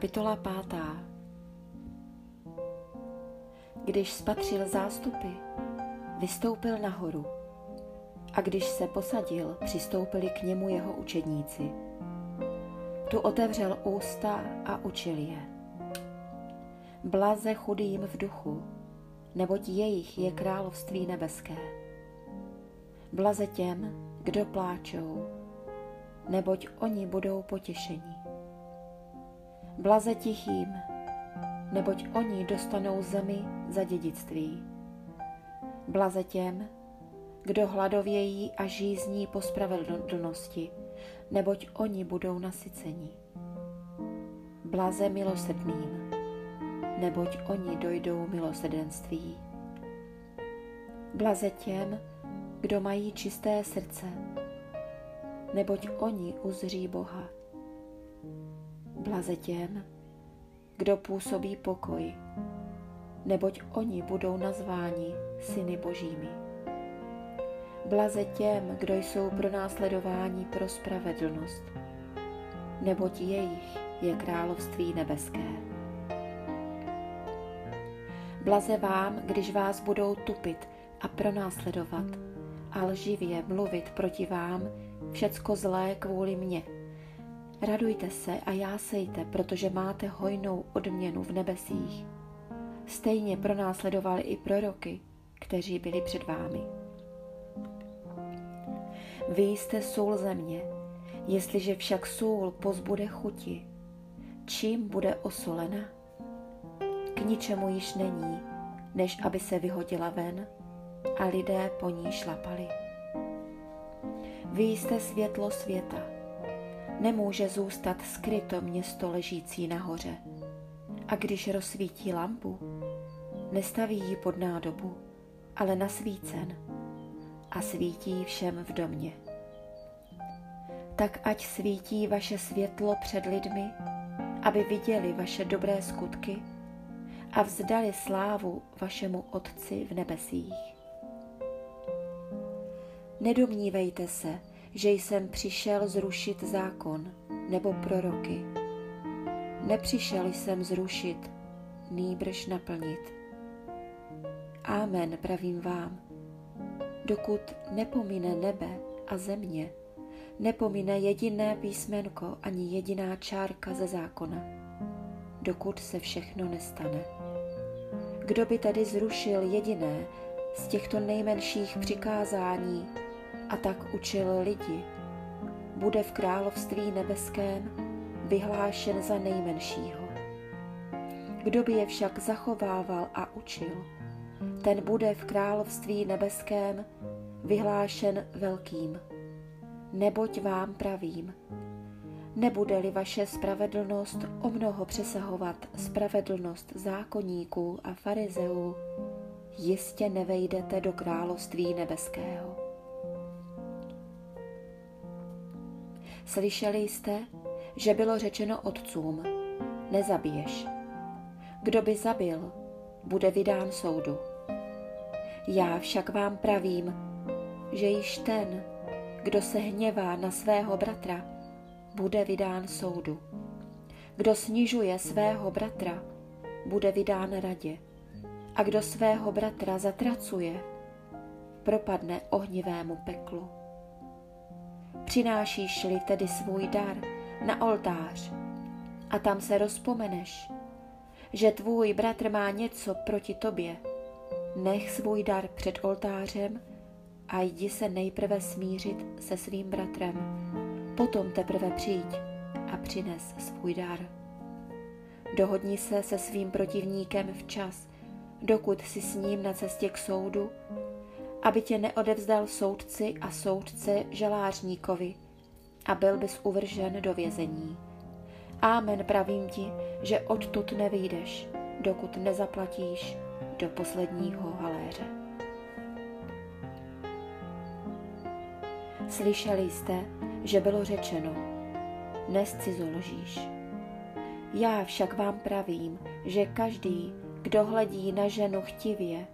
Kapitola 5. Když spatřil zástupy, vystoupil nahoru, a když se posadil, přistoupili k němu jeho učedníci. Tu otevřel ústa a učil je. Blaze chudým v duchu, neboť jejich je království nebeské. Blaze těm, kdo pláčou, neboť oni budou potěšeni. Blaze tichým, neboť oni dostanou zemi za dědictví. Blaze těm, kdo hladovějí a žízní po spravedlnosti, neboť oni budou nasyceni. Blaze milosrdným, neboť oni dojdou milosrdenství. Blaze těm, kdo mají čisté srdce, neboť oni uzří Boha. Blaze těm, kdo působí pokoj, neboť oni budou nazváni syny božími. Blaze těm, kdo jsou pronásledováni pro spravedlnost, neboť jejich je království nebeské. Blaze vám, když vás budou tupit a pronásledovat a lživě mluvit proti vám všecko zlé kvůli mně. Radujte se a jásejte, protože máte hojnou odměnu v nebesích. Stejně pronásledovali i proroky, kteří byli před vámi. Vy jste sůl země, jestliže však sůl pozbude chuti, čím bude osolena? K ničemu již není, než aby se vyhodila ven a lidé po ní šlapali. Vy jste světlo světa. Nemůže zůstat skryto město ležící nahoře. A když rozsvítí lampu, nestaví ji pod nádobu, ale na svícen a svítí všem v domě. Tak ať svítí vaše světlo před lidmi, aby viděli vaše dobré skutky a vzdali slávu vašemu Otci v nebesích. Nedomnívejte se, že jsem přišel zrušit zákon nebo proroky. Nepřišel jsem zrušit, nýbrž naplnit. Amen, pravím vám, dokud nepomine nebe a země, nepomine jediné písmenko ani jediná čárka ze zákona, dokud se všechno nestane. Kdo by tedy zrušil jediné z těchto nejmenších přikázání, a tak učil lidi, bude v království nebeském vyhlášen za nejmenšího. Kdo by je však zachovával a učil, ten bude v království nebeském vyhlášen velkým. Neboť vám pravím, nebude-li vaše spravedlnost omnoho přesahovat spravedlnost zákonníků a farizeů, jistě nevejdete do království nebeského. Slyšeli jste, že bylo řečeno otcům, nezabiješ. Kdo by zabil, bude vydán soudu. Já však vám pravím, že již ten, kdo se hněvá na svého bratra, bude vydán soudu. Kdo snižuje svého bratra, bude vydán radě. A kdo svého bratra zatracuje, propadne ohnivému peklu. Přinášíš-li tedy svůj dar na oltář a tam se rozpomeneš, že tvůj bratr má něco proti tobě, nech svůj dar před oltářem a jdi se nejprve smířit se svým bratrem, potom teprve přijď a přines svůj dar. Dohodni se se svým protivníkem včas, dokud jsi s ním na cestě k soudu, aby tě neodevzdal soudci a soudce žalářníkovi a byl bys uvržen do vězení. Amen, pravím ti, že odtud nevyjdeš, dokud nezaplatíš do posledního haléře. Slyšeli jste, že bylo řečeno, nezcizoložíš. Já však vám pravím, že každý, kdo hledí na ženu chtivě,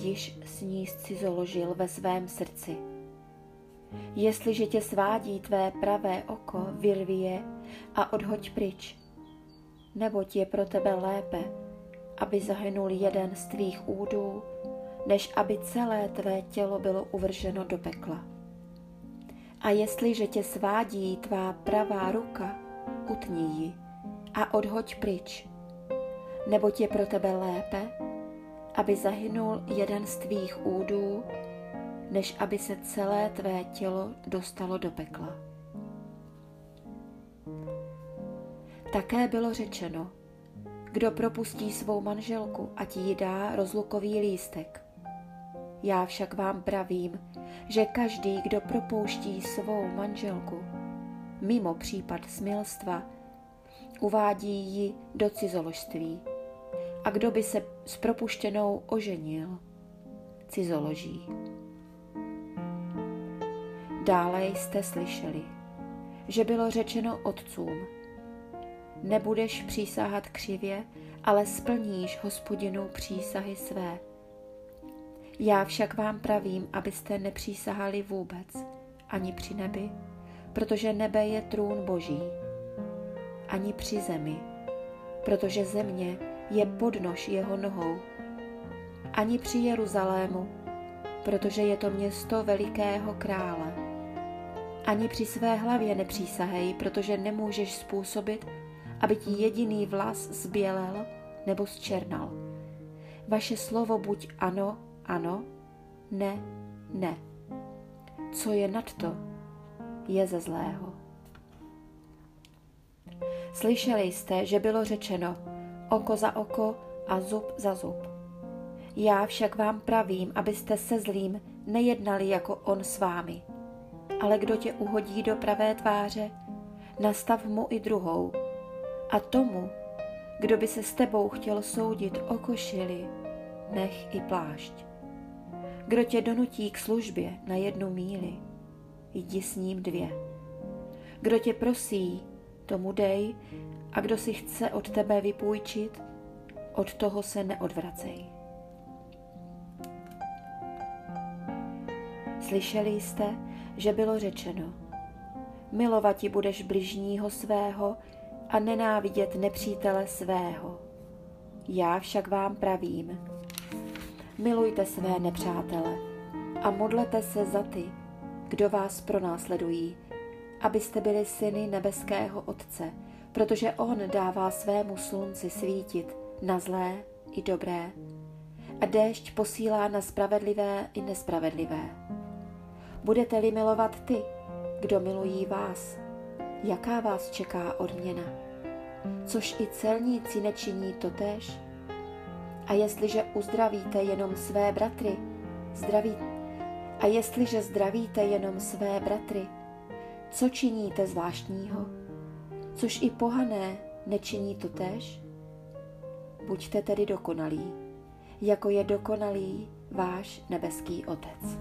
již s ní zcizoložil ve svém srdci. Jestliže tě svádí tvé pravé oko, vyrvi je a odhoď pryč. neboť je pro tebe lépe, aby zahynul jeden z tvých údů, než aby celé tvé tělo bylo uvrženo do pekla. A jestliže tě svádí tvá pravá ruka, utni ji a odhoď pryč, neboť je pro tebe lépe, aby zahynul jeden z tvých údů, než aby se celé tvé tělo dostalo do pekla. Také bylo řečeno, kdo propustí svou manželku, ať jí dá rozlukový lístek. Já však vám pravím, že každý, kdo propouští svou manželku, mimo případ smilstva, uvádí ji do cizoložství. A kdo by se s propuštěnou oženil, cizoloží. Dále jste slyšeli, že bylo řečeno otcům, nebudeš přísahat křivě, ale splníš Hospodinu přísahy své. Já však vám pravím, abyste nepřísahali vůbec, ani při nebi, protože nebe je trůn Boží, ani při zemi, protože země je podnož jeho nohou, ani při Jeruzalému, protože je to město velikého krále. Ani při své hlavě nepřísahej, protože nemůžeš způsobit, aby ti jediný vlas zbělel nebo zčernal. Vaše slovo buď ano, ano, ne, ne. Co je nadto, je ze zlého. Slyšeli jste, že bylo řečeno oko za oko a zub za zub. Já však vám pravím, abyste se zlým nejednali jako on s vámi. Ale kdo tě uhodí do pravé tváře, nastav mu i druhou. A tomu, kdo by se s tebou chtěl soudit o košili, nech i plášť. Kdo tě donutí k službě na 1 míli, jdi s ním 2. Kdo tě prosí, tomu dej, a kdo si chce od tebe vypůjčit, od toho se neodvracej. Slyšeli jste, že bylo řečeno, milovati budeš bližního svého a nenávidět nepřítele svého. Já však vám pravím, milujte své nepřátele a modlete se za ty, kdo vás pronásledují, abyste byli syny nebeského Otce, protože on dává svému slunci svítit na zlé i dobré a déšť posílá na spravedlivé i nespravedlivé. Budete-li milovat ty, kdo milují vás, jaká vás čeká odměna? Což i celníci nečiní totéž? A jestliže zdravíte jenom své bratry, co činíte zvláštního? Což i pohané nečiní totéž? Buďte tedy dokonalí, jako je dokonalý váš nebeský Otec.